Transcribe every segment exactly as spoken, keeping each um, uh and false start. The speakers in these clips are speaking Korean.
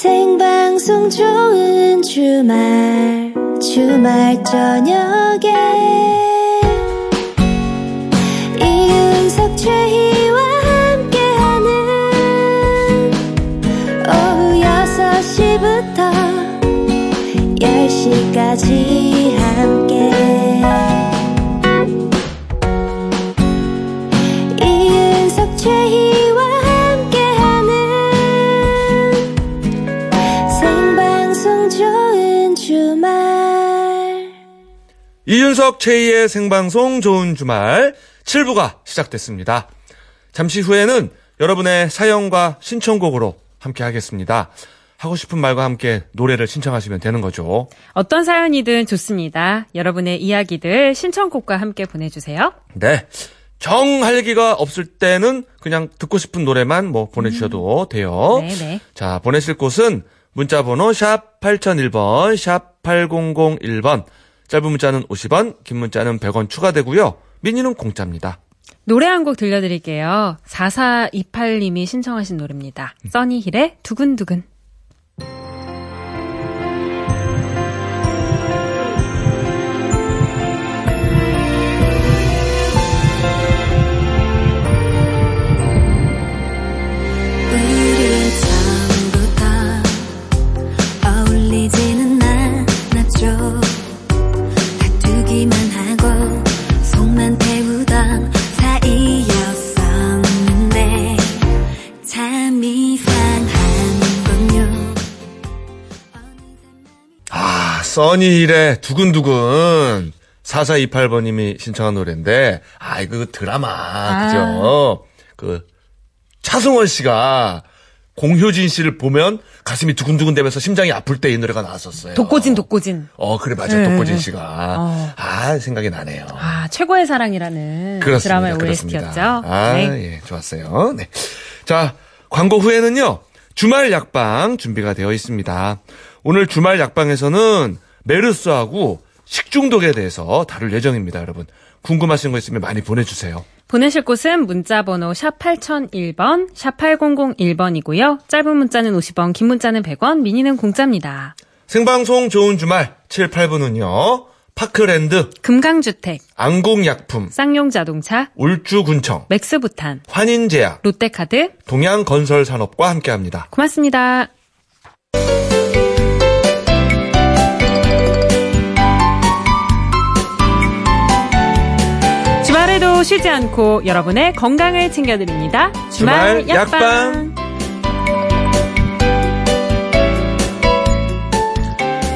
생방송 좋은 주말 주말 저녁에 이윤석 최희와 함께하는 오후 여섯 시부터 열 시까지 함께 이윤석 최희 이준석 최희의 생방송 좋은 주말 칠 부가 시작됐습니다. 잠시 후에는 여러분의 사연과 신청곡으로 함께 하겠습니다. 하고 싶은 말과 함께 노래를 신청하시면 되는 거죠. 어떤 사연이든 좋습니다. 여러분의 이야기들 신청곡과 함께 보내주세요. 네. 정할기가 없을 때는 그냥 듣고 싶은 노래만 뭐 보내주셔도 음. 돼요. 네네. 자, 보내실 곳은 문자번호 샵 팔공공일 번, 샵 팔공공일 번. 짧은 문자는 오십 원, 긴 문자는 백 원 추가되고요. 미니는 공짜입니다. 노래 한 곡 들려드릴게요. 사사이팔 님이 신청하신 노래입니다. 음. 써니힐의 두근두근. 써니힐의 두근두근 사사이팔 번님이 신청한 노래인데, 아, 이거 드라마, 아. 그죠? 그, 차승원 씨가 공효진 씨를 보면 가슴이 두근두근 되면서 심장이 아플 때 이 노래가 나왔었어요. 독고진, 독고진. 어, 그래, 맞아요. 네. 독고진 씨가. 어. 아, 생각이 나네요. 아, 최고의 사랑이라는 그렇습니다. 드라마의 오에스티였죠. 그렇습니다. 아, 네. 예, 좋았어요. 네. 자, 광고 후에는요, 주말 약방 준비가 되어 있습니다. 오늘 주말 약방에서는 메르스하고 식중독에 대해서 다룰 예정입니다. 여러분 궁금하신 거 있으면 많이 보내주세요. 보내실 곳은 문자번호 샵 팔공공일 번, 샵 팔공공일 번이고요. 짧은 문자는 오십 원, 긴 문자는 백 원, 미니는 공짜입니다. 생방송 좋은 주말 칠, 팔 부는요. 파크랜드, 금강주택, 안공약품, 쌍용자동차, 울주군청, 맥스부탄, 환인제약, 롯데카드, 동양건설산업과 함께합니다. 고맙습니다. 주말에도 쉬지 않고 여러분의 건강을 챙겨드립니다. 주말, 주말 약방. 약방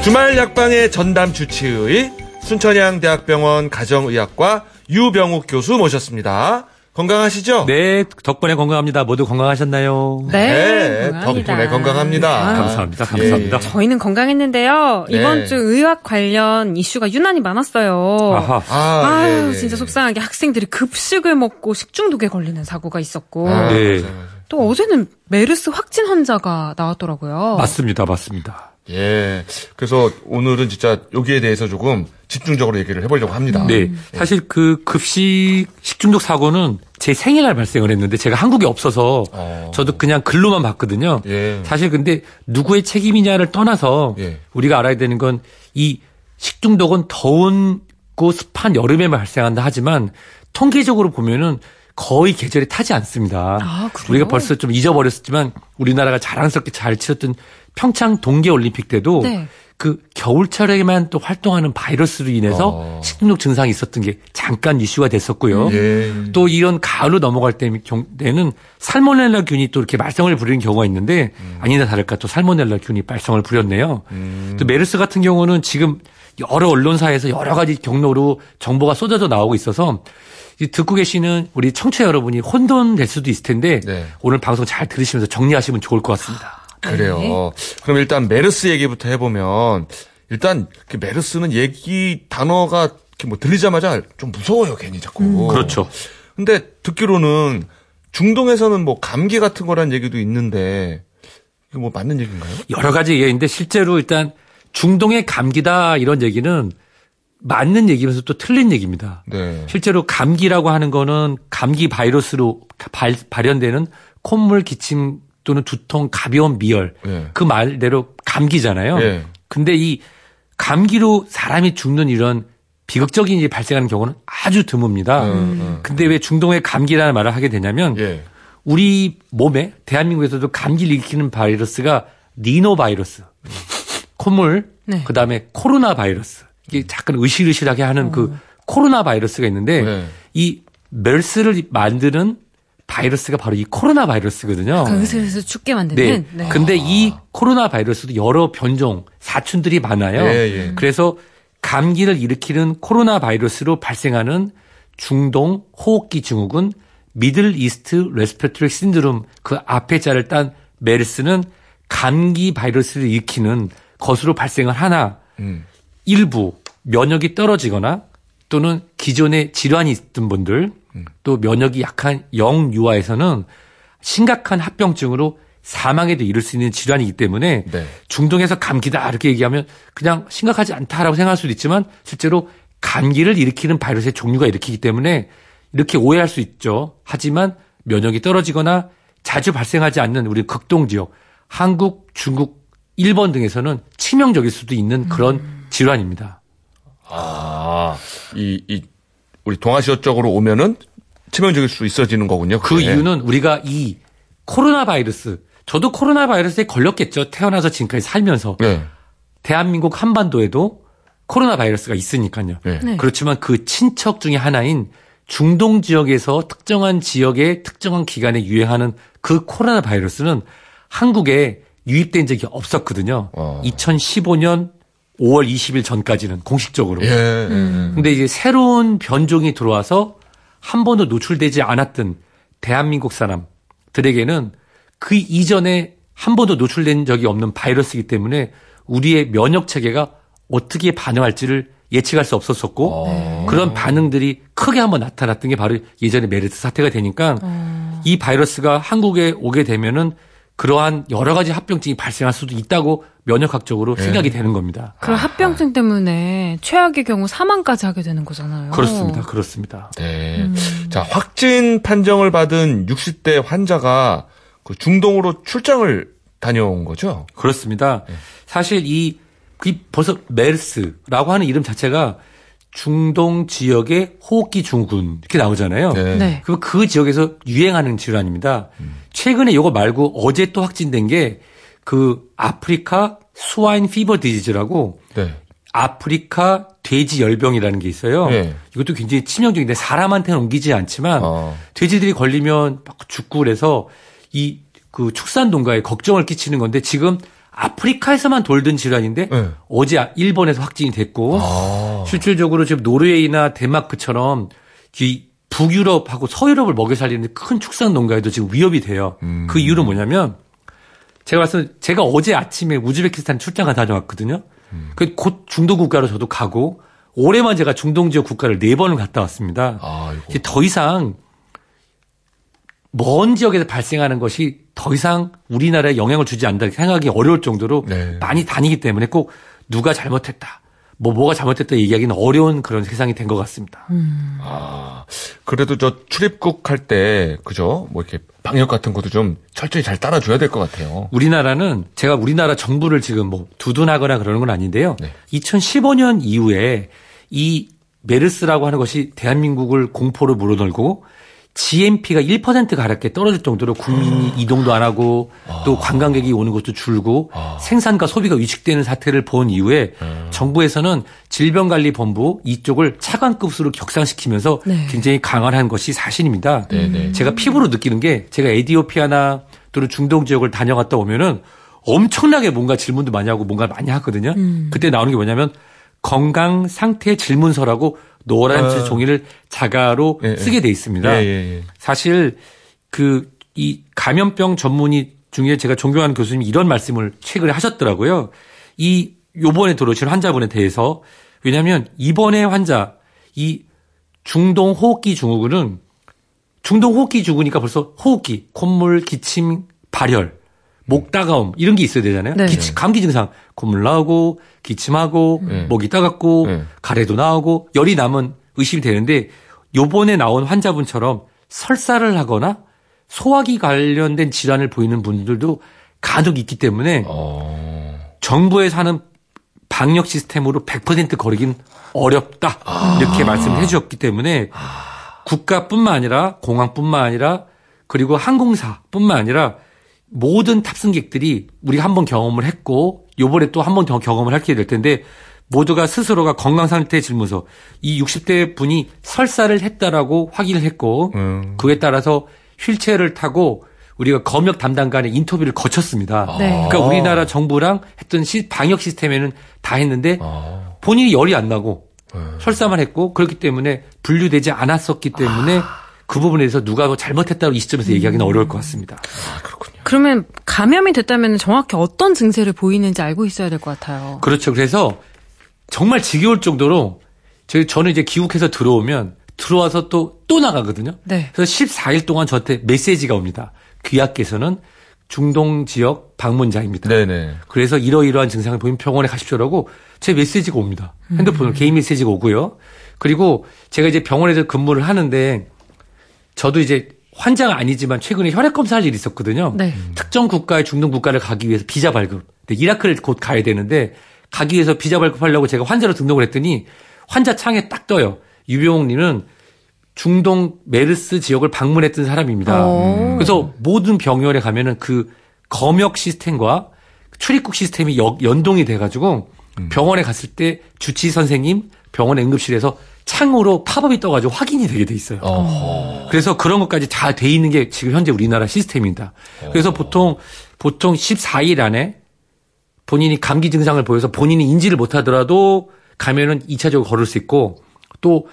주말 약방의 전담 주치의 순천향대학병원 가정의학과 유병욱 교수 모셨습니다. 건강하시죠? 네, 덕분에 건강합니다. 모두 건강하셨나요? 네, 네 건강합니다. 덕분에 건강합니다. 아, 감사합니다. 감사합니다. 예. 저희는 건강했는데요. 네. 이번 주 의학 관련 이슈가 유난히 많았어요. 아하. 아, 아유, 네. 진짜 속상하게 학생들이 급식을 먹고 식중독에 걸리는 사고가 있었고. 아, 네. 또 어제는 메르스 확진 환자가 나왔더라고요. 맞습니다. 맞습니다. 예. 그래서 오늘은 진짜 여기에 대해서 조금 집중적으로 얘기를 해보려고 합니다. 네. 사실 그 급식 식중독 사고는 제 생일날 발생을 했는데 제가 한국에 없어서 어. 저도 그냥 글로만 봤거든요. 예. 사실 근데 누구의 책임이냐를 떠나서 예. 우리가 알아야 되는 건 이 식중독은 더운고 습한 여름에만 발생한다 하지만 통계적으로 보면은 거의 계절이 타지 않습니다. 아, 그래요? 우리가 벌써 좀 잊어버렸었지만 우리나라가 자랑스럽게 잘 치렀던 평창 동계올림픽 때도 네. 그 겨울철에만 또 활동하는 바이러스로 인해서 어. 식중독 증상이 있었던 게 잠깐 이슈가 됐었고요. 예. 또 이런 가을로 넘어갈 때는 살모넬라균이 또 이렇게 말썽을 부리는 경우가 있는데 음. 아니나 다를까 또 살모넬라균이 말썽을 부렸네요. 음. 또 메르스 같은 경우는 지금 여러 언론사에서 여러 가지 경로로 정보가 쏟아져 나오고 있어서 듣고 계시는 우리 청취자 여러분이 혼돈될 수도 있을 텐데 네. 오늘 방송 잘 들으시면서 정리하시면 좋을 것 같습니다. 그래요. 네. 그럼 일단 메르스 얘기부터 해보면 일단 그 메르스는 얘기 단어가 이렇게 뭐 들리자마자 좀 무서워요. 괜히 자꾸. 음. 그렇죠. 근데 듣기로는 중동에서는 뭐 감기 같은 거란 얘기도 있는데 이거 뭐 맞는 얘기인가요? 여러 가지 얘기인데 실제로 일단 중동의 감기다 이런 얘기는 맞는 얘기면서 또 틀린 얘기입니다. 네. 실제로 감기라고 하는 거는 감기 바이러스로 발현되는 콧물, 기침 또는 두통, 가벼운 미열. 예. 그 말대로 감기잖아요. 예. 근데 이 감기로 사람이 죽는 이런 비극적인 일이 발생하는 경우는 아주 드뭅니다. 음, 음. 근데 왜 중동의 감기라는 말을 하게 되냐면 예. 우리 몸에 대한민국에서도 감기를 일으키는 바이러스가 리노바이러스, 콧물, 네. 그다음에 코로나 바이러스. 이게 약간 으실으실하게 하는 오. 그 코로나 바이러스가 있는데 네. 이 메르스를 만드는 바이러스가 바로 이 코로나 바이러스거든요. 그 으슬으슬 죽게 만드는. 네. 네. 근데 아. 이 코로나 바이러스도 여러 변종, 사춘들이 많아요. 예, 예. 그래서 감기를 일으키는 코로나 바이러스로 발생하는 중동 호흡기 증후군 미들 이스트 레스피레토리 신드롬 그 앞에 자를 딴 메르스는 감기 바이러스를 일으키는 것으로 발생을 하나 음. 일부 면역이 떨어지거나 또는 기존에 질환이 있던 분들 음. 또 면역이 약한 영유아에서는 심각한 합병증으로 사망에도 이를 수 있는 질환이기 때문에 네. 중동에서 감기다 이렇게 얘기하면 그냥 심각하지 않다라고 생각할 수도 있지만 실제로 감기를 일으키는 바이러스의 종류가 일으키기 때문에 이렇게 오해할 수 있죠. 하지만 면역이 떨어지거나 자주 발생하지 않는 우리 극동지역 한국, 중국, 일본 등에서는 치명적일 수도 있는 그런 음. 질환입니다. 아, 이, 이 우리 동아시아 쪽으로 오면은 치명적일 수 있어지는 거군요. 그게. 그 이유는 우리가 이 코로나 바이러스, 저도 코로나 바이러스에 걸렸겠죠. 태어나서 지금까지 살면서. 네. 대한민국 한반도에도 코로나 바이러스가 있으니까요. 네. 네. 그렇지만 그 친척 중에 하나인 중동 지역에서 특정한 지역에 특정한 기간에 유행하는 그 코로나 바이러스는 한국에 유입된 적이 없었거든요. 와. 이천십오 년 오월 이십일 전까지는 공식적으로. 예. 음. 근데 이제 새로운 변종이 들어와서 한 번도 노출되지 않았던 대한민국 사람들에게는 그 이전에 한 번도 노출된 적이 없는 바이러스이기 때문에 우리의 면역 체계가 어떻게 반응할지를 예측할 수 없었었고 아. 그런 반응들이 크게 한번 나타났던 게 바로 예전에 메르스 사태가 되니까 아. 이 바이러스가 한국에 오게 되면은 그러한 여러 가지 합병증이 발생할 수도 있다고 면역학적으로 네. 생각이 되는 겁니다. 그런 아. 합병증 때문에 최악의 경우 사망까지 하게 되는 거잖아요. 그렇습니다. 그렇습니다. 네. 음. 자, 확진 판정을 받은 육십 대 환자가 그 중동으로 출장을 다녀온 거죠? 그렇습니다. 네. 사실 이 그 벌써 메르스라고 하는 이름 자체가 중동 지역의 호흡기 증후군 이렇게 나오잖아요. 네. 네. 그럼 그 지역에서 유행하는 질환입니다. 음. 최근에 이거 말고 어제 또 확진된 게 그 아프리카 스와인 피버 디지즈라고 네. 아프리카 돼지 열병이라는 게 있어요. 네. 이것도 굉장히 치명적인데 사람한테는 옮기지 않지만 어. 돼지들이 걸리면 막 죽고 그래서 이 그 축산농가에 걱정을 끼치는 건데 지금 아프리카에서만 돌던 질환인데 네. 어제 일본에서 확진이 됐고 아. 실질적으로 지금 노르웨이나 덴마크처럼 북유럽하고 서유럽을 먹여 살리는 큰 축산 농가에도 지금 위협이 돼요. 음. 그 이유는 뭐냐면 제가 말씀 제가 어제 아침에 우즈베키스탄 출장을 다녀왔거든요. 음. 그 곧 중동 국가로 저도 가고 올해만 제가 중동 지역 국가를 네 번을 갔다 왔습니다. 아, 이제 더 이상 먼 지역에서 발생하는 것이 더 이상 우리나라에 영향을 주지 않는다 생각이 어려울 정도로 네. 많이 다니기 때문에 꼭 누가 잘못했다, 뭐 뭐가 잘못했다 얘기하기는 어려운 그런 세상이 된 것 같습니다. 음. 아, 그래도 저 출입국 할 때 그죠? 뭐 이렇게 방역 같은 것도 좀 철저히 잘 따라줘야 될 것 같아요. 우리나라는 제가 우리나라 정부를 지금 뭐 두둔하거나 그러는 건 아닌데요. 네. 이천십오 년 이후에 이 메르스라고 하는 것이 대한민국을 공포로 물어들고. 지엠피가 일 퍼센트 가깝게 떨어질 정도로 국민이 이동도 안 하고 또 관광객이 오는 것도 줄고 생산과 소비가 위축되는 사태를 본 이후에 정부에서는 질병관리본부 이쪽을 차관급수로 격상시키면서 네. 굉장히 강화한 것이 사실입니다. 네네. 제가 피부로 느끼는 게 제가 에티오피아나 또는 중동 지역을 다녀갔다 오면은 엄청나게 뭔가 질문도 많이 하고 뭔가 많이 하거든요. 음. 그때 나오는 게 뭐냐면 건강 상태 질문서라고 노란 아. 종이를 자가로 예, 쓰게 돼 있습니다. 예, 예, 예. 사실 그 이 감염병 전문의 중에 제가 존경하는 교수님이 이런 말씀을 최근에 하셨더라고요. 이 요번에 들어오신 환자분에 대해서 왜냐하면 이번에 환자 이 중동 호흡기 증후군은 중동 호흡기 증후니까 벌써 호흡기, 콧물, 기침, 발열. 목 따가움 이런 게 있어야 되잖아요. 네. 기침, 감기 증상 콧물 나오고 기침하고 네. 목이 따갑고 네. 가래도 나오고 열이 나면 의심이 되는데 요번에 나온 환자분처럼 설사를 하거나 소화기 관련된 질환을 보이는 분들도 간혹 있기 때문에 어... 정부에서 하는 방역 시스템으로 백 퍼센트 거리긴 어렵다. 아... 이렇게 말씀을 해 주셨기 때문에 아... 국가뿐만 아니라 공항뿐만 아니라 그리고 항공사뿐만 아니라 모든 탑승객들이 우리가 한번 경험을 했고 요번에 또 한번 더 경험을 하게 될 텐데 모두가 스스로가 건강상태 질문서 이 육십 대 분이 설사를 했다라고 확인을 했고 음. 그에 따라서 휠체어를 타고 우리가 검역 담당관의 인터뷰를 거쳤습니다. 네. 그러니까 우리나라 정부랑 했던 시, 방역 시스템에는 다 했는데 아. 본인이 열이 안 나고 음. 설사만 했고 그렇기 때문에 분류되지 않았었기 때문에 아. 그 부분에서 누가 뭐 잘못했다고 이 시점에서 음. 얘기하기는 어려울 것 같습니다. 아, 그렇군요. 그러면 감염이 됐다면 정확히 어떤 증세를 보이는지 알고 있어야 될 것 같아요. 그렇죠. 그래서 정말 지겨울 정도로 저는 이제 귀국해서 들어오면 들어와서 또, 또 나가거든요. 네. 그래서 십사 일 동안 저한테 메시지가 옵니다. 귀하께서는 중동 지역 방문자입니다. 네네. 그래서 이러이러한 증상을 보이면 병원에 가십시오라고 제 메시지가 옵니다. 핸드폰으로 음. 개인 메시지가 오고요. 그리고 제가 이제 병원에서 근무를 하는데 저도 이제 환자가 아니지만 최근에 혈액 검사할 일이 있었거든요. 네. 특정 국가의 중동 국가를 가기 위해서 비자 발급. 근데 이라크를 곧 가야 되는데 가기 위해서 비자 발급하려고 제가 환자로 등록을 했더니 환자 창에 딱 떠요. 유병욱님은 중동 메르스 지역을 방문했던 사람입니다. 오. 그래서 모든 병원에 가면은 그 검역 시스템과 출입국 시스템이 여, 연동이 돼가지고 음. 병원에 갔을 때 주치의 선생님 병원의 응급실에서 창으로 팝업이 떠가지고 확인이 되게 돼 있어요. 오. 그래서 그런 것까지 다 돼 있는 게 지금 현재 우리나라 시스템입니다. 그래서 오. 보통 보통 십사 일 안에 본인이 감기 증상을 보여서 본인이 인지를 못하더라도 가면은 이 차적으로 걸을 수 있고 또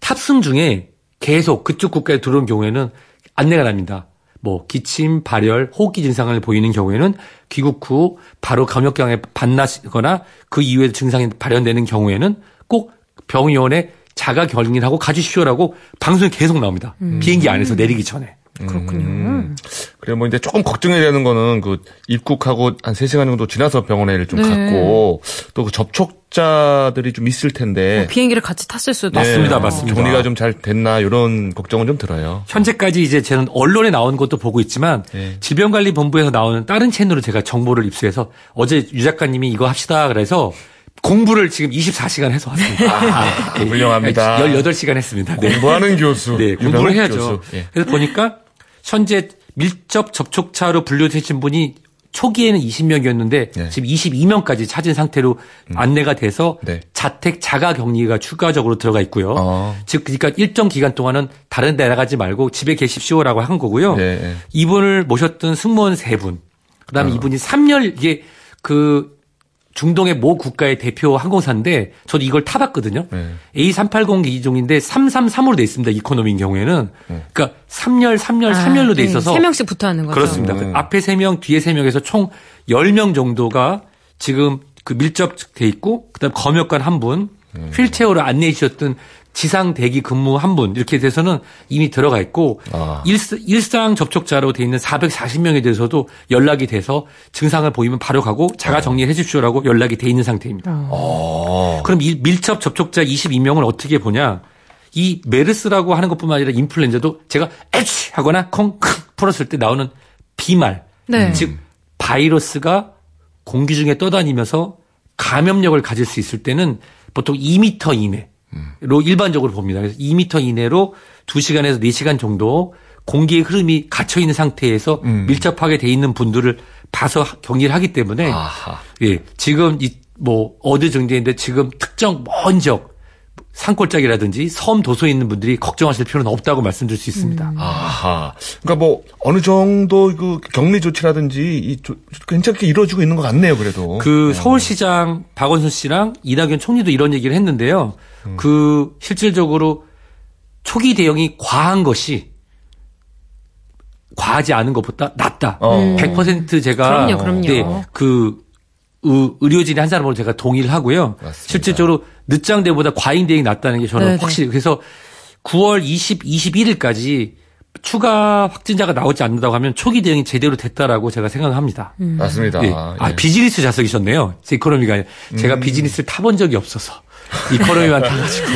탑승 중에 계속 그쪽 국가에 들어온 경우에는 안내가 납니다. 뭐 기침, 발열, 호흡기 증상을 보이는 경우에는 귀국 후 바로 감염병에 반나시거나 그 이후에 증상이 발현되는 경우에는 꼭 병원에 자가격리를 하고 가주십시오라고 방송에 계속 나옵니다. 음. 비행기 안에서 내리기 전에. 음. 그렇군요. 그래, 뭐, 이제 조금 걱정이 되는 거는 그 입국하고 한 세 시간 정도 지나서 병원에 좀 네. 갔고 또 그 접촉자들이 좀 있을 텐데. 어, 비행기를 같이 탔을 수도. 네. 맞습니다, 맞습니다. 정리가 좀 잘 됐나 이런 걱정은 좀 들어요. 현재까지 이제 저는 언론에 나온 것도 보고 있지만 네. 질병관리본부에서 나오는 다른 채널로 제가 정보를 입수해서 어제 유 작가님이 이거 합시다 그래서 공부를 지금 이십사 시간 해서 왔습니다. 아, 네. 훌륭합니다. 열여덟 시간 했습니다. 네. 공부하는 교수. 네, 공부를 해야죠. 네. 그래서 보니까 현재 밀접 접촉자로 분류되신 분이 초기에는 이십 명이었는데 네. 지금 이십이 명까지 찾은 상태로 음. 안내가 돼서 네. 자택 자가격리가 추가적으로 들어가 있고요. 어. 즉 그러니까 일정 기간 동안은 다른 데 나가지 말고 집에 계십시오라고 한 거고요. 네, 네. 이분을 모셨던 승무원 세 분. 그다음에 어. 이분이 삼 열 이게 그 중동의 모 국가의 대표 항공사인데 저도 이걸 타봤거든요. 네. 에이 삼팔공 기종인데 삼삼삼으로 돼 있습니다. 이코노미인 경우에는. 네. 그러니까 삼 열, 삼 열, 삼 열로 아, 돼 있어서. 네. 세 명씩 붙어하는 거죠. 그렇습니다. 네. 앞에 세 명, 뒤에 세 명에서 총 열 명 정도가 지금 그 밀접돼 있고 그다음 검역관 한 분, 네. 휠체어로 안내해 주셨던 지상 대기 근무 한 분 이렇게 돼서는 이미 들어가 있고 아. 일스, 일상 접촉자로 돼 있는 사백사십 명에 대해서도 연락이 돼서 증상을 보이면 바로 가고 자가 정리해 주십시오라고 연락이 돼 있는 상태입니다. 아. 그럼 이 밀접 접촉자 이십이 명을 어떻게 보냐? 이 메르스라고 하는 것뿐만 아니라 인플루엔자도 제가 에치 하거나 콩 풀었을 때 나오는 비말, 네. 즉 바이러스가 공기 중에 떠다니면서 감염력을 가질 수 있을 때는 보통 이 미터 이내 로 일반적으로 봅니다. 그래서 이 미터 이내로 두 시간에서 네 시간 정도 공기의 흐름이 갇혀 있는 상태에서 음. 밀접하게 돼 있는 분들을 봐서 격리를 하기 때문에 아하. 예. 지금 이 뭐 어느 정도인데 지금 특정 먼 지역 산골짜기라든지 섬 도소에 있는 분들이 걱정하실 필요는 없다고 말씀드릴 수 있습니다. 음. 아하. 그러니까 뭐 어느 정도 그 격리 조치라든지 이 조, 괜찮게 이루어지고 있는 것 같네요, 그래도. 그 네. 서울시장 박원순 씨랑 이낙연 총리도 이런 얘기를 했는데요. 그 실질적으로 초기 대응이 과한 것이 과하지 않은 것보다 낫다. 어. 백 퍼센트 제가 그럼요, 그럼요. 네, 그 의료진의 한 사람으로 제가 동의를 하고요. 맞습니다. 실질적으로 늦장 대응보다 과잉 대응이 낫다는 게 저는 네네. 확실히 그래서 구월 이십, 이십일일까지 추가 확진자가 나오지 않는다고 하면 초기 대응이 제대로 됐다라고 제가 생각합니다. 음. 맞습니다. 네. 아 예. 비즈니스 좌석이셨네요. 제 이코노미가 아니라 제가 음. 비즈니스를 타본 적이 없어서. 이코노미만 타가지고.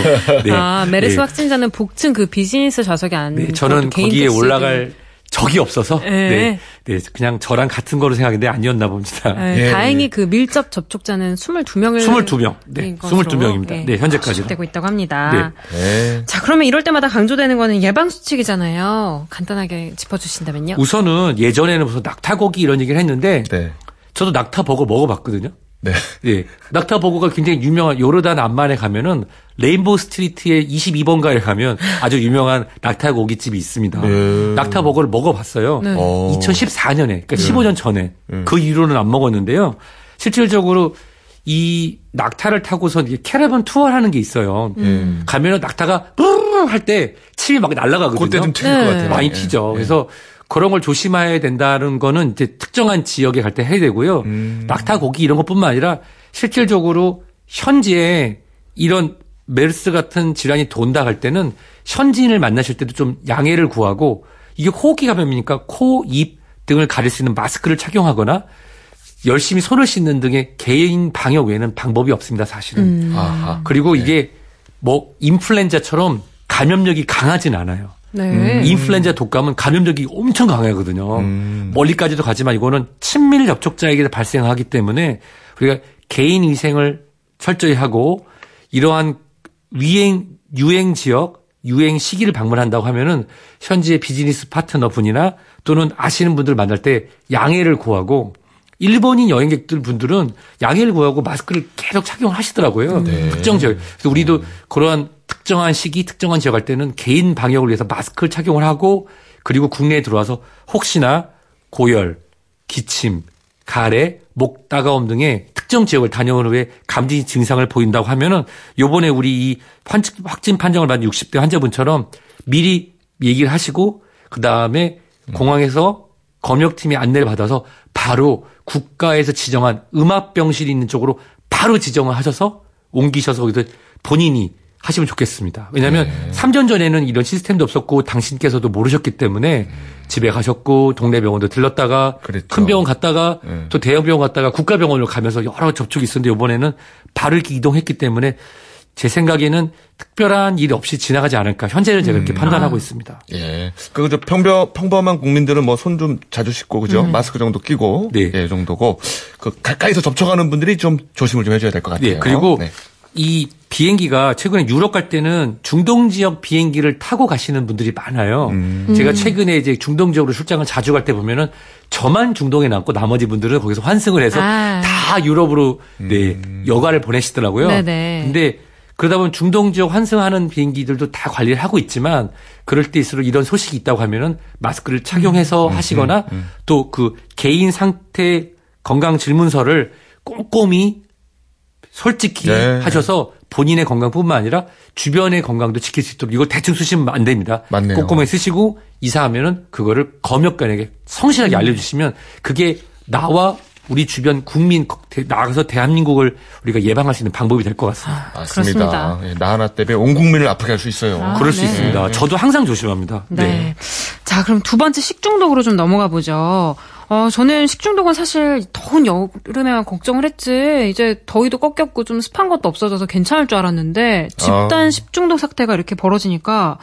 네. 아 메르스 네. 확진자는 복층 그 비즈니스 좌석이 아니고 네, 저는 거기에 개인 올라갈 적이 없어서 네. 네, 그냥 저랑 같은 거로 생각했는데 아니었나 봅니다. 네, 네. 다행히 그 밀접 접촉자는 스물두 명을 스물두 명. 네. 스물두 명입니다. 네, 네 현재까지 되고 있다고 합니다. 네. 네. 자, 그러면 이럴 때마다 강조되는 거는 예방 수칙이잖아요. 간단하게 짚어 주신다면요. 우선은 예전에는 무슨 낙타고기 이런 얘기를 했는데 네. 저도 낙타버거 먹어 봤거든요. 네. 예. 낙타버거가 굉장히 유명한 요르단 암만에 가면은 레인보우 스트리트의 이십이 번가에 가면 아주 유명한 낙타고깃집이 있습니다. 네. 낙타버거를 먹어봤어요. 네. 이천십사 년에, 그러니까 네. 십오 년 전에. 네. 그 이후로는 안 먹었는데요. 실질적으로 이 낙타를 타고서 캐러밴 투어를 하는 게 있어요. 네. 가면은 낙타가 뿌르르 할 때 침이 막 날아가거든요. 그때 좀 튀는 네. 것 같아요. 많이 튀죠. 네. 그래서 그런 걸 조심해야 된다는 거는 이제 특정한 지역에 갈 때 해야 되고요. 음. 낙타 고기 이런 것뿐만 아니라 실질적으로 현지에 이런 메르스 같은 질환이 돈다 할 때는 현지인을 만나실 때도 좀 양해를 구하고 이게 호흡기 감염이니까 코, 입 등을 가릴 수 있는 마스크를 착용하거나 열심히 손을 씻는 등의 개인 방역 외에는 방법이 없습니다, 사실은. 음. 아하. 그리고 네. 이게 뭐 인플루엔자처럼 감염력이 강하진 않아요. 네. 음. 인플루엔자 독감은 감염력이 엄청 강하거든요. 음. 멀리까지도 가지만 이거는 친밀 접촉자에게 발생하기 때문에 우리가 개인 위생을 철저히 하고 이러한 유행, 유행 지역, 유행 시기를 방문한다고 하면은 현지의 비즈니스 파트너 분이나 또는 아시는 분들 만날 때 양해를 구하고 일본인 여행객들 분들은 양해를 구하고 마스크를 계속 착용하시더라고요. 네. 특정 지역. 그래서 우리도 음. 그러한 특정한 시기, 특정한 지역 갈 때는 개인 방역을 위해서 마스크를 착용을 하고 그리고 국내에 들어와서 혹시나 고열, 기침, 가래, 목 따가움 등의 특정 지역을 다녀온 후에 감기 증상을 보인다고 하면은 요번에 우리 이 확진 판정을 받은 육십 대 환자분처럼 미리 얘기를 하시고 그다음에 음. 공항에서 검역팀이 안내를 받아서 바로 국가에서 지정한 음압병실이 있는 쪽으로 바로 지정을 하셔서 옮기셔서 거기서 본인이 하시면 좋겠습니다. 왜냐하면 네. 삼 년 전에는 이런 시스템도 없었고 당신께서도 모르셨기 때문에 네. 집에 가셨고 동네 병원도 들렀다가 그랬죠. 큰 병원 갔다가 네. 또 대형 병원 갔다가 국가병원으로 가면서 여러 접촉이 있었는데 이번에는 바로 이렇게 이동했기 때문에 제 생각에는 특별한 일 없이 지나가지 않을까. 현재는 제가 그렇게 음. 판단하고 아. 있습니다. 예. 그리고 저 평범, 평범한 국민들은 뭐 손 좀 자주 씻고, 그죠? 음. 마스크 정도 끼고. 네. 예, 정도고. 그 가까이서 접촉하는 분들이 좀 조심을 좀 해줘야 될 것 같아요. 네. 그리고 네. 이 비행기가 최근에 유럽 갈 때는 중동 지역 비행기를 타고 가시는 분들이 많아요. 음. 제가 최근에 이제 중동 지역으로 출장을 자주 갈 때 보면은 저만 중동에 남고 나머지 분들은 거기서 환승을 해서 아. 다 유럽으로 음. 네, 여가를 보내시더라고요. 네네. 근데 그러다 보면 중동 지역 환승하는 비행기들도 다 관리를 하고 있지만 그럴 때일수록 이런 소식이 있다고 하면은 마스크를 착용해서 음, 하시거나 음, 음. 또 그 개인 상태 건강 질문서를 꼼꼼히 솔직히 네. 하셔서 본인의 건강뿐만 아니라 주변의 건강도 지킬 수 있도록 이걸 대충 쓰시면 안 됩니다. 맞네요. 꼼꼼히 쓰시고 이사하면은 그거를 검역관에게 성실하게 음. 알려주시면 그게 나와 우리 주변 국민 나가서 대한민국을 우리가 예방할 수 있는 방법이 될 것 같습니다. 아, 맞습니다. 예, 나 하나 때문에 온 국민을 아프게 할 수 있어요. 아, 그럴 네. 수 있습니다. 저도 항상 조심합니다. 네. 네. 자, 그럼 두 번째 식중독으로 좀 넘어가 보죠. 어, 저는 식중독은 사실 더운 여름에만 걱정을 했지 이제 더위도 꺾였고 좀 습한 것도 없어져서 괜찮을 줄 알았는데 집단 아. 식중독 사태가 이렇게 벌어지니까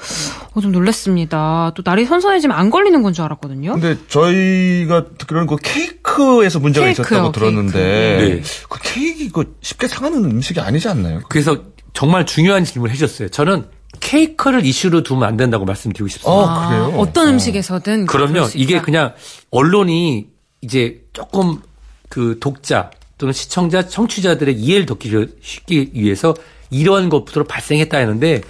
어, 좀 놀랐습니다. 또 날이 선선해지면 안 걸리는 건 줄 알았거든요. 근데 저희가 그런 그 케이크에서 문제가 케이크요, 있었다고 들었는데 케이크. 네. 그 케이크 이거 쉽게 상하는 음식이 아니지 않나요? 그래서 정말 중요한 질문을 해주셨어요. 저는 케이크를 이슈로 두면 안 된다고 말씀드리고 싶습니다. 아, 그래요? 어떤 음식에서든. 그러면 이게 그냥 언론이 이제 조금 그 독자 또는 시청자, 청취자들의 이해를 돕기 쉽기 위해서 이러한 것부터 발생했다 했는데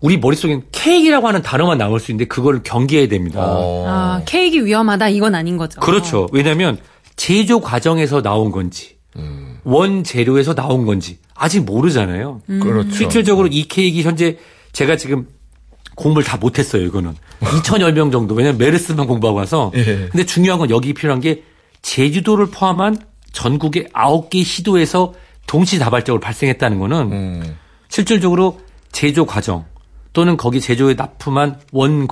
우리 머릿속엔 케이크라고 하는 단어만 나올 수 있는데 그걸 경계해야 됩니다. 아, 케이크 위험하다 이건 아닌 거죠. 그렇죠. 왜냐하면 제조 과정에서 나온 건지 음. 원재료에서 나온 건지 아직 모르잖아요. 음. 그렇죠. 실질적으로 이 케이크 현재 제가 지금 공부를 다 못했어요, 이거는. 이천여 명 정도. 왜냐면 메르스만 공부하고 와서. 예. 근데 중요한 건 여기 필요한 게 제주도를 포함한 전국의 아홉 개 시도에서 동시다발적으로 발생했다는 거는 음. 실질적으로 제조 과정 또는 거기 제조에 납품한 원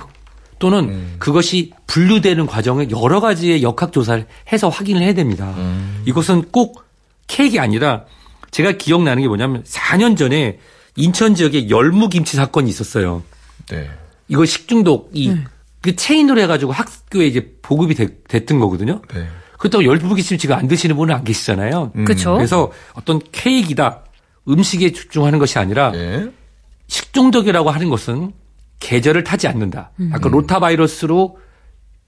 또는 음. 그것이 분류되는 과정을 여러 가지의 역학조사를 해서 확인을 해야 됩니다. 음. 이것은 꼭 케이크가 아니라 제가 기억나는 게 뭐냐면 사 년 전에 인천 지역에 열무김치 사건이 있었어요. 네. 이거 식중독이 네. 그 체인으로 해가지고 학교에 이제 보급이 되, 됐던 거거든요. 네. 그렇다고 열부분기쯤 지금 안 드시는 분은 안 계시잖아요. 음. 그렇죠. 그래서 어떤 케이크이다, 음식에 집중하는 것이 아니라 네. 식중독이라고 하는 것은 계절을 타지 않는다. 음. 아까 로타바이러스로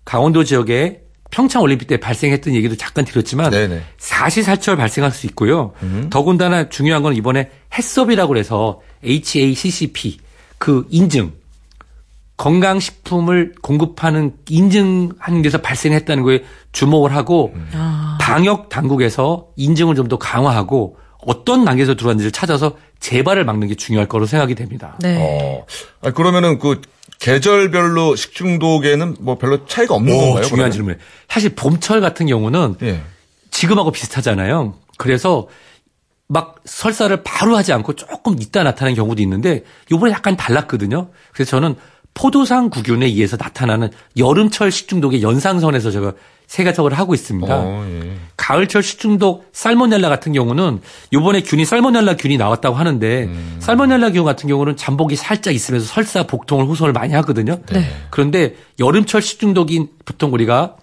강원도 지역에 평창 올림픽 때 발생했던 얘기도 잠깐 드렸지만 네네. 사시사철 발생할 수 있고요. 음. 더군다나 중요한 건 이번에 해썹이라고 해서 에이치에이씨씨피 그 인증, 건강식품을 공급하는 인증하는 데서 발생했다는 거에 주목을 하고 음. 방역 당국에서 인증을 좀 더 강화하고 어떤 단계에서 들어왔는지를 찾아서 재발을 막는 게 중요할 거로 생각이 됩니다. 네. 어. 아, 그러면은 그 계절별로 식중독에는 뭐 별로 차이가 없는 오, 건가요? 중요한 질문이에요. 사실 봄철 같은 경우는 예. 지금하고 비슷하잖아요. 그래서 막 설사를 바로 하지 않고 조금 이따 나타나는 경우도 있는데 이번에 약간 달랐거든요. 그래서 저는 포도상 구균에 의해서 나타나는 여름철 식중독의 연상선에서 제가 세가적을 하고 있습니다. 어, 예. 가을철 식중독 살모넬라 같은 경우는 이번에 균이 살모넬라 균이 나왔다고 하는데 음. 살모넬라 균 같은 경우는 잠복이 살짝 있으면서 설사, 복통을 호소를 많이 하거든요. 네. 그런데 여름철 식중독인 보통 우리가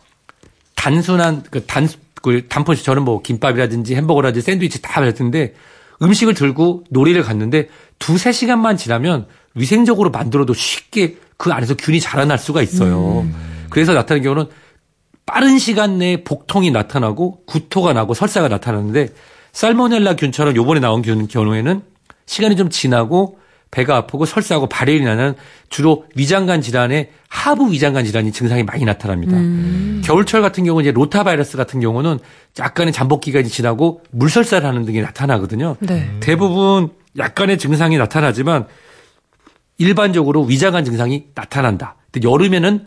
단순한 그 단 그 단품 저는 뭐 김밥이라든지 햄버거라든지 샌드위치 다 그랬는데 음식을 들고 놀이를 갔는데 두세 시간만 지나면 위생적으로 만들어도 쉽게 그 안에서 균이 자라날 수가 있어요. 음. 그래서 나타나는 경우는 빠른 시간 내에 복통이 나타나고 구토가 나고 설사가 나타나는데 살모넬라 균처럼 요번에 나온 균 경우에는 시간이 좀 지나고 배가 아프고 설사하고 발열이 나는 주로 위장관 질환에 하부 위장관 질환이 증상이 많이 나타납니다. 음. 겨울철 같은 경우는 이제 로타바이러스 같은 경우는 약간의 잠복 기간이 지나고 물설사를 하는 등이 나타나거든요. 네. 대부분 약간의 증상이 나타나지만 일반적으로 위장관 증상이 나타난다. 근데 여름에는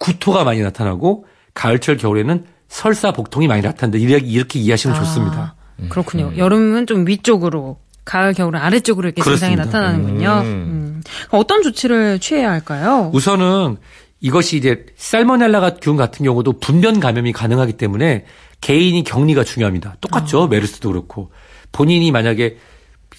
구토가 많이 나타나고 가을철 겨울에는 설사 복통이 많이 나타난다. 이렇게, 이렇게 이해하시면 아, 좋습니다. 그렇군요. 음. 여름은 좀 위쪽으로, 가을 겨울은 아래쪽으로 이렇게 그렇습니다. 증상이 나타나는군요. 음. 음. 어떤 조치를 취해야 할까요? 우선은 이것이 이제 살모넬라 균 같은 경우도 분변 감염이 가능하기 때문에 개인이 격리가 중요합니다. 똑같죠. 어. 메르스도 그렇고 본인이 만약에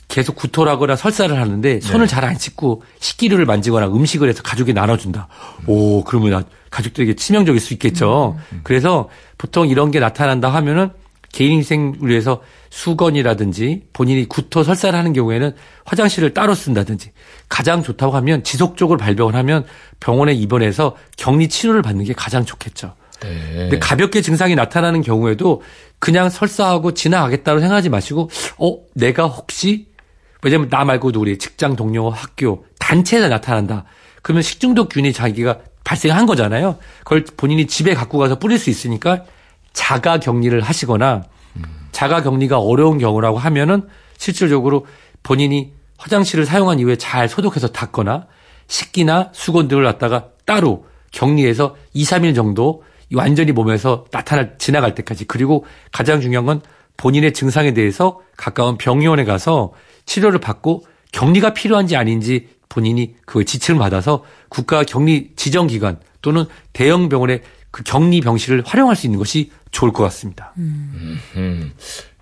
계속 구토하거나 설사를 하는데 손을 네. 잘 안 씻고 식기류를 만지거나 음식을 해서 가족이 나눠준다. 음. 오, 그러면 가족들에게 치명적일 수 있겠죠. 음. 그래서 보통 이런 게 나타난다 하면은 개인위생을 위해서 수건이라든지 본인이 구토 설사를 하는 경우에는 화장실을 따로 쓴다든지 가장 좋다고 하면 지속적으로 발병을 하면 병원에 입원해서 격리 치료를 받는 게 가장 좋겠죠. 네. 근데 가볍게 증상이 나타나는 경우에도 그냥 설사하고 지나가겠다고 생각하지 마시고 어 내가 혹시 왜냐하면 나 말고도 우리 직장 동료, 학교, 단체에서 나타난다. 그러면 식중독균이 자기가 발생한 거잖아요. 그걸 본인이 집에 갖고 가서 뿌릴 수 있으니까 자가 격리를 하시거나 자가 격리가 어려운 경우라고 하면은 실질적으로 본인이 화장실을 사용한 이후에 잘 소독해서 닦거나 식기나 수건 등을 갖다가 따로 격리해서 이, 삼일 정도 완전히 몸에서 나타날 지나갈 때까지 그리고 가장 중요한 건 본인의 증상에 대해서 가까운 병의원에 가서 치료를 받고 격리가 필요한지 아닌지 본인이 그 지침을 받아서 국가 격리 지정 기관 또는 대형 병원의 그 격리 병실을 활용할 수 있는 것이 좋을 것 같습니다. 음. 음.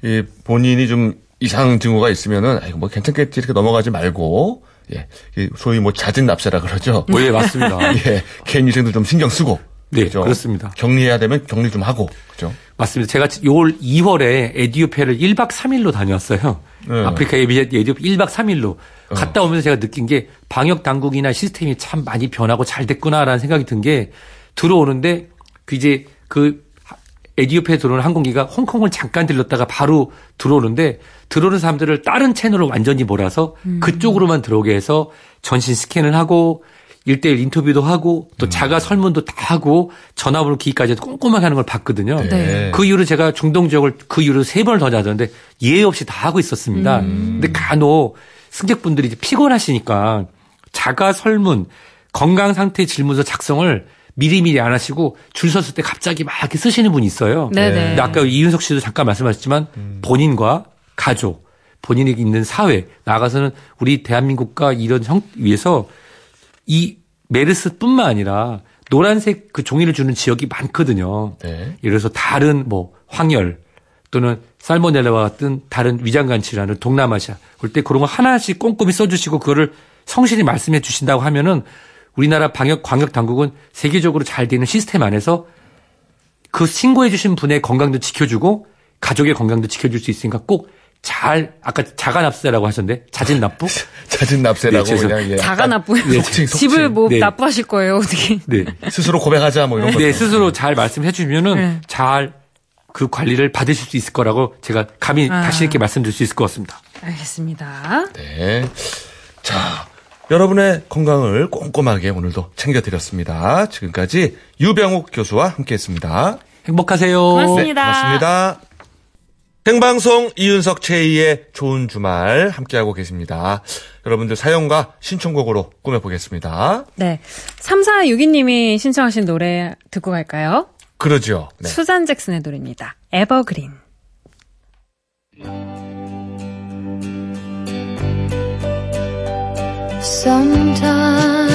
이 본인이 좀 이상 증후가 있으면은 아이고 뭐 괜찮겠지 이렇게 넘어가지 말고 예. 소위 뭐 자진 납세라 그러죠. 네, 맞습니다. 예. 개인 위생도 좀 신경 쓰고 네, 그렇죠? 그렇습니다. 격리해야 되면 격리 좀 하고. 그렇죠? 맞습니다. 제가 올 이월에 에티오피아를 일박 삼일로 다녀왔어요. 네. 아프리카에 에티오피아 일박 삼일로 어. 갔다 오면서 제가 느낀 게 방역 당국이나 시스템이 참 많이 변하고 잘 됐구나라는 생각이 든 게 들어오는데 그 이제 그 에티오피아에 들어오는 항공기가 홍콩을 잠깐 들렀다가 바로 들어오는데 들어오는 사람들을 다른 채널로 완전히 몰아서 음. 그쪽으로만 들어오게 해서 전신 스캔을 하고 일대일 인터뷰도 하고 또 음. 자가 설문도 다 하고 전화번호 기기까지도 꼼꼼하게 하는 걸 봤거든요. 네. 그 이후로 제가 중동 지역을 그 이후로 세 번을 더 다녔는데 예외 없이 다 하고 있었습니다. 음. 근데 간혹 승객분들이 이제 피곤하시니까 자가 설문, 건강 상태 질문서 작성을 미리미리 안 하시고 줄 섰을 때 갑자기 막 이렇게 쓰시는 분이 있어요. 네. 근데 아까 이윤석 씨도 잠깐 말씀하셨지만 음. 본인과 가족, 본인이 있는 사회 나아가서는 우리 대한민국과 이런 형 위에서 이 메르스뿐만 아니라 노란색 그 종이를 주는 지역이 많거든요. 네. 예를 들어서 다른 뭐 황열 또는 살모넬라와 같은 다른 위장관 질환을 동남아시아 볼 때 그런 거 하나씩 꼼꼼히 써주시고 그거를 성실히 말씀해 주신다고 하면은 우리나라 방역 광역 당국은 세계적으로 잘 되는 시스템 안에서 그 신고해 주신 분의 건강도 지켜주고 가족의 건강도 지켜줄 수 있으니까 꼭 잘, 아까 자가납세라고 하셨는데 자진납부? 자진납세라고 네, 그냥 예, 자가납부요? 네, 속칭, 속칭. 집을 뭐 네. 납부하실 거예요 어떻게? 네. 스스로 고백하자 뭐 이런 거. 네, 네 스스로 잘 말씀해 주면은 네. 잘 그 관리를 받으실 수 있을 거라고 제가 감히 아. 자신 있게 말씀드릴 수 있을 것 같습니다. 알겠습니다. 네, 자 여러분의 건강을 꼼꼼하게 오늘도 챙겨드렸습니다. 지금까지 유병욱 교수와 함께했습니다. 행복하세요. 고맙습니다. 네, 고맙습니다. 생방송 이윤석 최희의 좋은 주말 함께하고 계십니다. 여러분들 사연과 신청곡으로 꾸며보겠습니다. 네, 삼사육이 님이 신청하신 노래 듣고 갈까요? 그러죠. 네. 수잔 잭슨의 노래입니다. 에버그린. Sometimes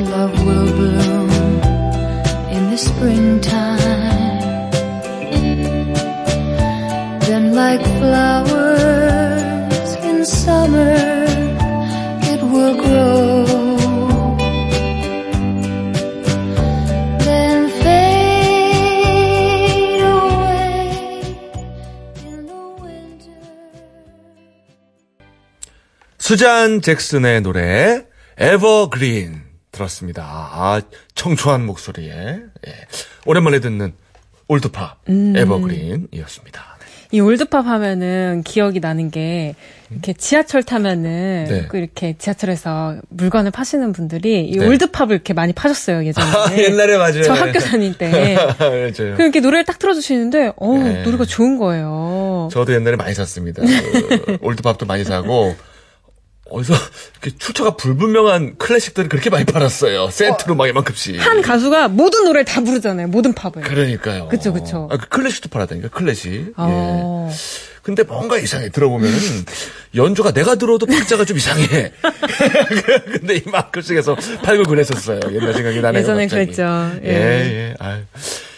love will bloom in the springtime. Then like flowers in summer it will grow. Then fade away in the winter. 수잔 잭슨의 노래 에버그린 들었습니다. 아, 청초한 목소리에 예. 오랜만에 듣는 올드팝 음. 에버그린이었습니다. 이 올드팝 하면은 기억이 나는 게 이렇게 지하철 타면은 네. 그 이렇게 지하철에서 물건을 파시는 분들이 이 네. 올드팝을 이렇게 많이 파셨어요 예전에. 아, 옛날에 맞아요. 저 학교 다닐 때. 그럼 이렇게 노래를 딱 틀어주시는데 어 네. 노래가 좋은 거예요. 저도 옛날에 많이 샀습니다. 그 올드팝도 많이 사고. 어디서 이렇게 출처가 불분명한 클래식들을 그렇게 많이 팔았어요. 세트로 어, 막 이만큼씩. 한 가수가 모든 노래를 다 부르잖아요. 모든 팝을. 그러니까요. 그쵸, 그쵸. 아, 그 클래식도 팔았다니까, 클래식. 어. 예. 근데 뭔가 이상해. 들어보면 연주가 내가 들어도 박자가 좀 이상해. 근데 이만큼씩 해서 팔고 그랬었어요. 옛날 생각이 나네요. 예전에 그랬죠. 예, 예. 아유.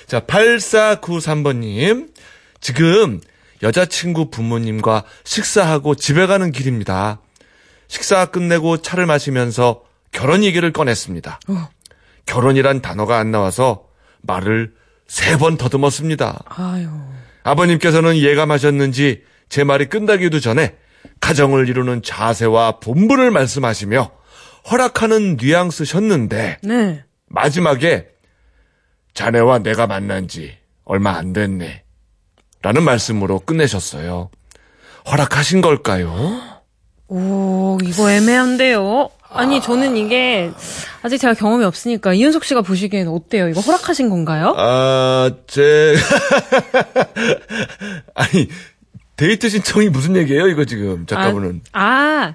자, 팔사구삼 번님. 지금 여자친구 부모님과 식사하고 집에 가는 길입니다. 식사 끝내고 차를 마시면서 결혼 얘기를 꺼냈습니다. 어. 결혼이란 단어가 안 나와서 말을 세 번 더듬었습니다. 아유. 아버님께서는 예감하셨는지 제 말이 끝나기도 전에 가정을 이루는 자세와 본분을 말씀하시며 허락하는 뉘앙스셨는데 네. 마지막에 자네와 내가 만난 지 얼마 안 됐네 라는 말씀으로 끝내셨어요. 허락하신 걸까요? 어? 오, 이거 애매한데요. 아니, 저는 이게 아직 제가 경험이 없으니까 이윤석 씨가 보시기에는 어때요? 이거 허락하신 건가요? 아, 제 아니, 데이트 신청이 무슨 얘기예요? 이거 지금 작가분은. 아, 아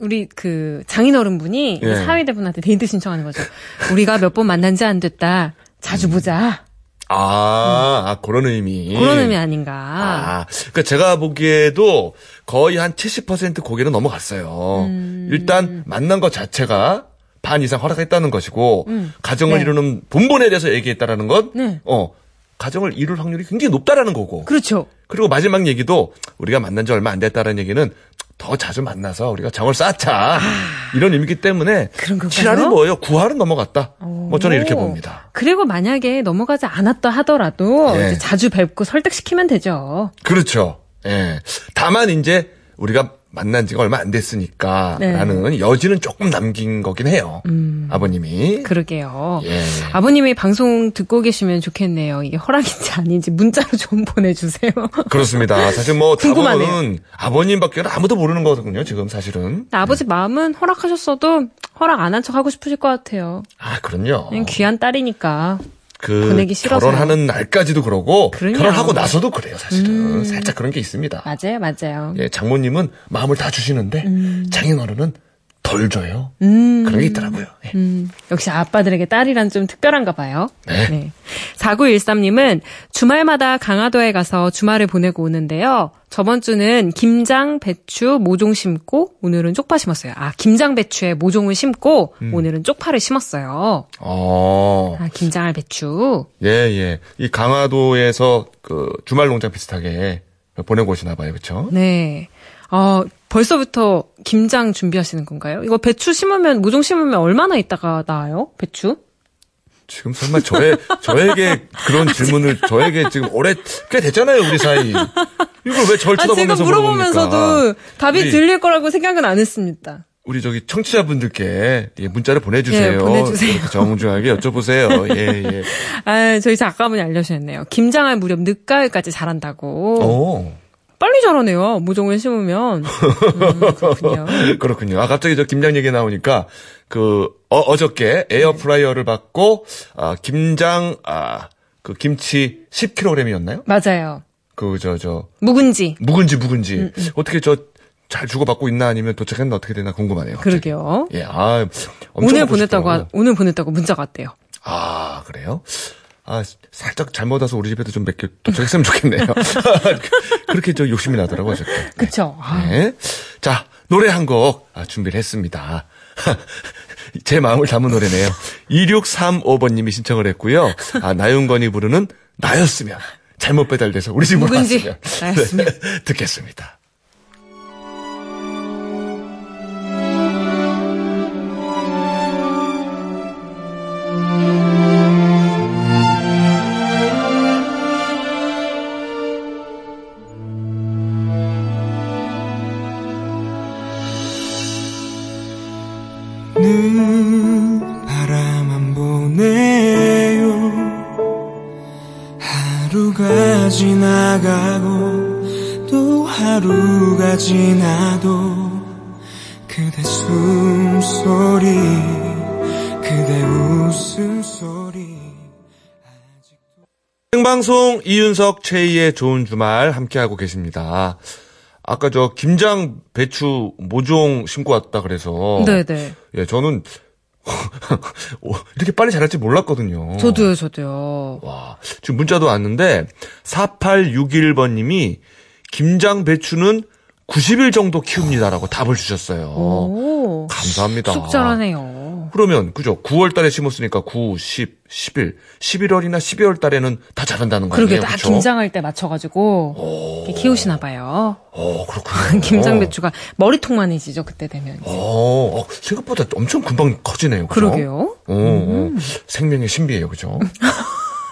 우리 그 장인어른분이 예. 사위대분한테 데이트 신청하는 거죠. 우리가 몇 번 만난 지 안 됐다. 자주 음. 보자. 아, 음. 아, 그런 의미. 그런 의미 아닌가. 아, 그러니까 제가 보기에도 거의 한 칠십 퍼센트 고개는 넘어갔어요. 음. 일단 만난 것 자체가 반 이상 허락했다는 것이고 음. 가정을 네. 이루는 본본에 대해서 얘기했다라는 건 네. 어, 가정을 이룰 확률이 굉장히 높다라는 거고. 그렇죠. 그리고 마지막 얘기도 우리가 만난 지 얼마 안 됐다라는 얘기는 더 자주 만나서 우리가 정을 쌓자. 아, 이런 의미이기 때문에 칠화는 뭐예요? 구화는 넘어갔다. 오, 뭐 저는 이렇게 봅니다. 그리고 만약에 넘어가지 않았다 하더라도 네. 이제 자주 뵙고 설득시키면 되죠. 그렇죠. 예. 다만 이제 우리가 만난 지가 얼마 안 됐으니까 네. 라는 여지는 조금 남긴 거긴 해요. 음, 아버님이. 그러게요. 예. 아버님이 방송 듣고 계시면 좋겠네요. 이게 허락인지 아닌지 문자로 좀 보내주세요. 그렇습니다. 사실 뭐 궁금하네요. 아버님밖에 아무도 모르는 거거든요. 지금 사실은. 아버지 네. 마음은 허락하셨어도 허락 안 한 척 하고 싶으실 것 같아요. 아, 그럼요. 귀한 딸이니까. 그 결혼하는 날까지도 그러고 그럼요. 결혼하고 나서도 그래요 사실은. 음. 살짝 그런 게 있습니다. 맞아요 맞아요. 예, 장모님은 마음을 다 주시는데 음. 장인어른은 덜 줘요. 음. 그런 게 있더라고요. 예. 음. 역시 아빠들에게 딸이란 좀 특별한가 봐요. 네. 네. 사구일삼 님은 주말마다 강화도에 가서 주말을 보내고 오는데요. 저번 주는 김장, 배추, 모종 심고 오늘은 쪽파 심었어요. 아, 김장, 배추에 모종을 심고 음. 오늘은 쪽파를 심었어요. 어. 아, 김장할 배추. 예, 예. 이 강화도에서 그 주말 농장 비슷하게 보내고 오시나 봐요. 그렇죠? 네. 아, 벌써부터 김장 준비하시는 건가요? 이거 배추 심으면, 모종 심으면 얼마나 있다가 나와요? 배추? 지금 설마 저에, 저에게 그런 질문을, 저에게 지금 오래, 꽤 됐잖아요, 우리 사이. 이걸 왜 절 쳐다보면서 물어봅니까? 아, 제가 물어보면서도 답이 우리, 들릴 거라고 생각은 안 했습니다. 우리 저기 청취자분들께 예, 문자를 보내주세요. 예, 보내주세요. 정중하게 여쭤보세요. 예, 예. 아, 저희 작가분이 알려주셨네요. 김장할 무렵 늦가을까지 자란다고. 오. 빨리 자라네요. 모종을 심으면. 음, 그렇군요. 그렇군요. 아, 갑자기 저 김장 얘기 나오니까 그 어, 어저께 에어프라이어를 받고 아, 김장 아, 그 김치 십 킬로그램이었나요? 맞아요. 그 저 저 묵은지. 묵은지 묵은지. 음, 음. 어떻게 저 잘 주고받고 있나 아니면 도착했나 어떻게 되나 궁금하네요. 갑자기. 그러게요. 예, 아, 오늘 보냈다고 하, 오늘 보냈다고 문자가 왔대요. 아, 그래요? 아, 살짝 잘못 와서 우리 집에도 좀 몇 개 도착했으면 좋겠네요. 그렇게 저 욕심이 나더라고요. 네. 그렇죠. 아. 네. 자, 노래 한 곡 아, 준비를 했습니다. 제 마음을 담은 노래네요. 이육삼오 번님이 신청을 했고요. 아, 나윤건이 부르는 나였으면 잘못 배달돼서 우리 집으로 왔으면 나였으면 네, 듣겠습니다. 지나가고 또 하루가 지나도 그대 숨소리 그대 웃음소리 생방송 이윤석 최희의 좋은 주말 함께하고 계십니다. 아까 저 김장 배추 모종 심고 왔다 그래서 네네. 예, 저는 이렇게 빨리 자랄지 몰랐거든요. 저도요, 저도요. 와, 지금 문자도 왔는데, 사팔육일 번님이 김장 배추는 구십 일 정도 키웁니다라고 답을 주셨어요. 오, 감사합니다. 쑥 자라네요. 그러면, 그죠? 구월 달에 심었으니까 구, 십, 십일, 십일월이나 십이월 달에는 다 자란다는 거예요. 그러게, 다 김장할 때 맞춰가지고 이렇게 키우시나 봐요. 어, 그렇군요. 김장 배추가 머리통만해지죠, 그때 되면. 어, 생각보다 엄청 금방 커지네요. 그죠? 그러게요. 어, 음. 생명의 신비예요, 그죠?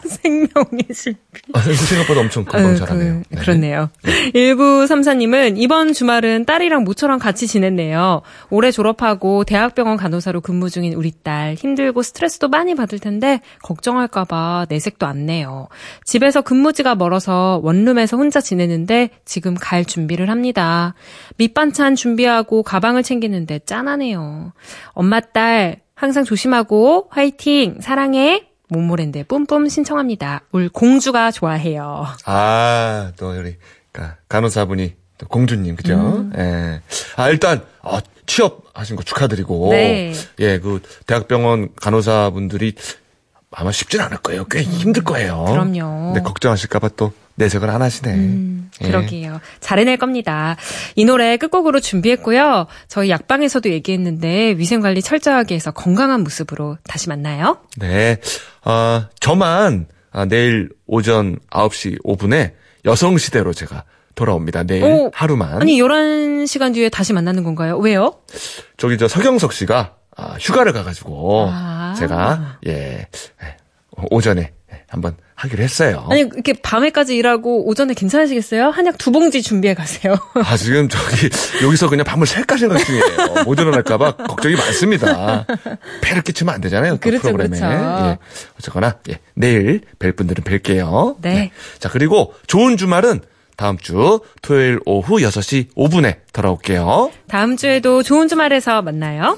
생명의 신비. 아, 생각보다 엄청 금방 어, 자라네요. 그, 네. 그렇네요. 네. 일구삼사 님은 이번 주말은 딸이랑 모처럼 같이 지냈네요. 올해 졸업하고 대학병원 간호사로 근무 중인 우리 딸. 힘들고 스트레스도 많이 받을 텐데 걱정할까 봐 내색도 안 내요. 집에서 근무지가 멀어서 원룸에서 혼자 지내는데 지금 갈 준비를 합니다. 밑반찬 준비하고 가방을 챙기는데 짠하네요. 엄마 딸 항상 조심하고 화이팅 사랑해. 모모랜드 뿜뿜 신청합니다. 올 공주가 좋아해요. 아, 또 우리 간호사분이 또 공주님 그죠? 음. 예. 아 일단 아, 취업하신 거 축하드리고 네. 예, 그 대학병원 간호사분들이 아마 쉽진 않을 거예요. 꽤 음. 힘들 거예요. 그럼요. 근데 걱정하실까봐 또 내색을 안 하시네. 음, 그러게요. 예. 잘해낼 겁니다. 이 노래 끝곡으로 준비했고요. 저희 약방에서도 얘기했는데 위생관리 철저하게 해서 건강한 모습으로 다시 만나요. 네. 아, 저만 아, 내일 오전 아홉 시 오 분에 여성시대로 제가 돌아옵니다. 내일 오, 하루만. 아니 열한 시간 뒤에 다시 만나는 건가요? 왜요? 저기 저 서경석 씨가 아, 휴가를 가가지고 아. 제가 예 오전에 한번 하기로 했어요. 아니 이렇게 밤에까지 일하고 오전에 괜찮으시겠어요? 한약 두 봉지 준비해 가세요. 아 지금 저기 여기서 그냥 밤을 샐까 생각 중이에요. 못 일어날까 봐 걱정이 많습니다. 폐를 끼치면 안 되잖아요. 그렇죠, 프로그램에. 그렇죠. 예, 어쨌거나 예, 내일 뵐 분들은 뵐게요. 네. 네. 자 그리고 좋은 주말은 다음 주 토요일 오후 여섯 시 오 분에 돌아올게요. 다음 주에도 좋은 주말에서 만나요.